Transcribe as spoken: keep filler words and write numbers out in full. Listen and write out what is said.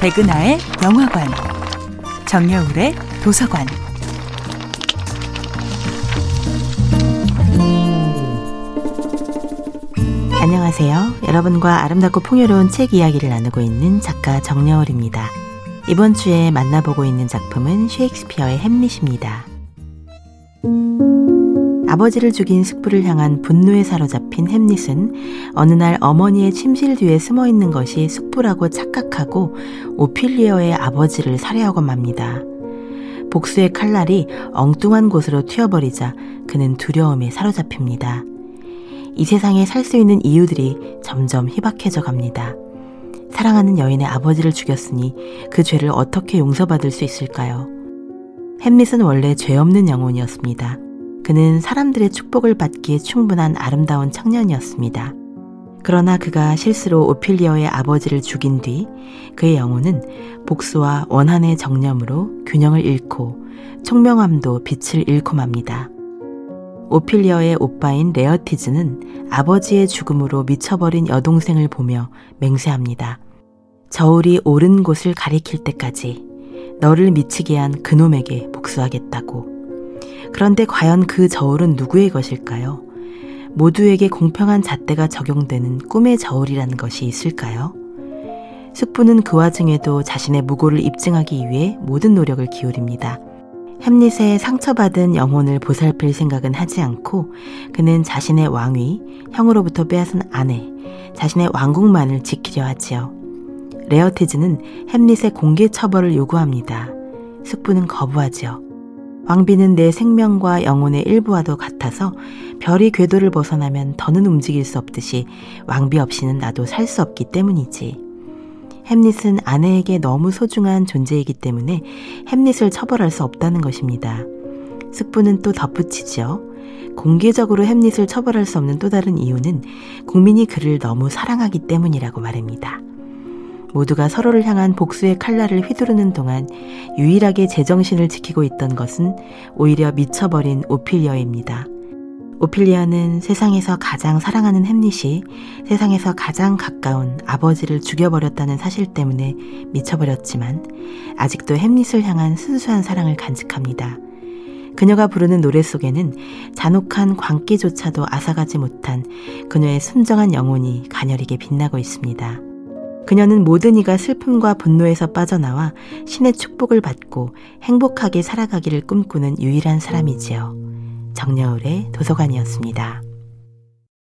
백은하의 영화관, 정여울의 도서관. 안녕하세요. 여러분과 아름답고 풍요로운 책 이야기를 나누고 있는 작가 정여울입니다. 이번 주에 만나보고 있는 작품은 셰익스피어의 햄릿입니다. 아버지를 죽인 식부를 향한 분노에 사로잡힌 햄릿은 어느 날 어머니의 침실 뒤에 숨어있는 것이 숙부라고 착각하고 오필리어의 아버지를 살해하고 맙니다. 복수의 칼날이 엉뚱한 곳으로 튀어버리자 그는 두려움에 사로잡힙니다. 이 세상에 살 수 있는 이유들이 점점 희박해져 갑니다. 사랑하는 여인의 아버지를 죽였으니 그 죄를 어떻게 용서받을 수 있을까요? 햄릿은 원래 죄 없는 영혼이었습니다. 그는 사람들의 축복을 받기에 충분한 아름다운 청년이었습니다. 그러나 그가 실수로 오필리어의 아버지를 죽인 뒤 그의 영혼은 복수와 원한의 정념으로 균형을 잃고 총명함도 빛을 잃고 맙니다. 오필리어의 오빠인 레어티즈는 아버지의 죽음으로 미쳐버린 여동생을 보며 맹세합니다. 저울이 오른 곳을 가리킬 때까지 너를 미치게 한 그놈에게 복수하겠다고. 그런데 과연 그 저울은 누구의 것일까요? 모두에게 공평한 잣대가 적용되는 꿈의 저울이라는 것이 있을까요? 숙부는 그 와중에도 자신의 무고를 입증하기 위해 모든 노력을 기울입니다. 햄릿의 상처받은 영혼을 보살필 생각은 하지 않고 그는 자신의 왕위, 형으로부터 빼앗은 아내, 자신의 왕국만을 지키려 하지요. 레어티즈는 햄릿의 공개 처벌을 요구합니다. 숙부는 거부하지요. 왕비는 내 생명과 영혼의 일부와도 같아서 별이 궤도를 벗어나면 더는 움직일 수 없듯이 왕비 없이는 나도 살 수 없기 때문이지. 햄릿은 아내에게 너무 소중한 존재이기 때문에 햄릿을 처벌할 수 없다는 것입니다. 숙부는 또 덧붙이지요. 공개적으로 햄릿을 처벌할 수 없는 또 다른 이유는 국민이 그를 너무 사랑하기 때문이라고 말합니다. 모두가 서로를 향한 복수의 칼날을 휘두르는 동안 유일하게 제정신을 지키고 있던 것은 오히려 미쳐버린 오피리어입니다. 오피리어는 세상에서 가장 사랑하는 햄릿이 세상에서 가장 가까운 아버지를 죽여버렸다는 사실 때문에 미쳐버렸지만 아직도 햄릿을 향한 순수한 사랑을 간직합니다. 그녀가 부르는 노래 속에는 잔혹한 광기조차도 앗아가지 못한 그녀의 순정한 영혼이 가녀리게 빛나고 있습니다. 그녀는 모든 이가 슬픔과 분노에서 빠져나와 신의 축복을 받고 행복하게 살아가기를 꿈꾸는 유일한 사람이지요. 정여울의 도서관이었습니다.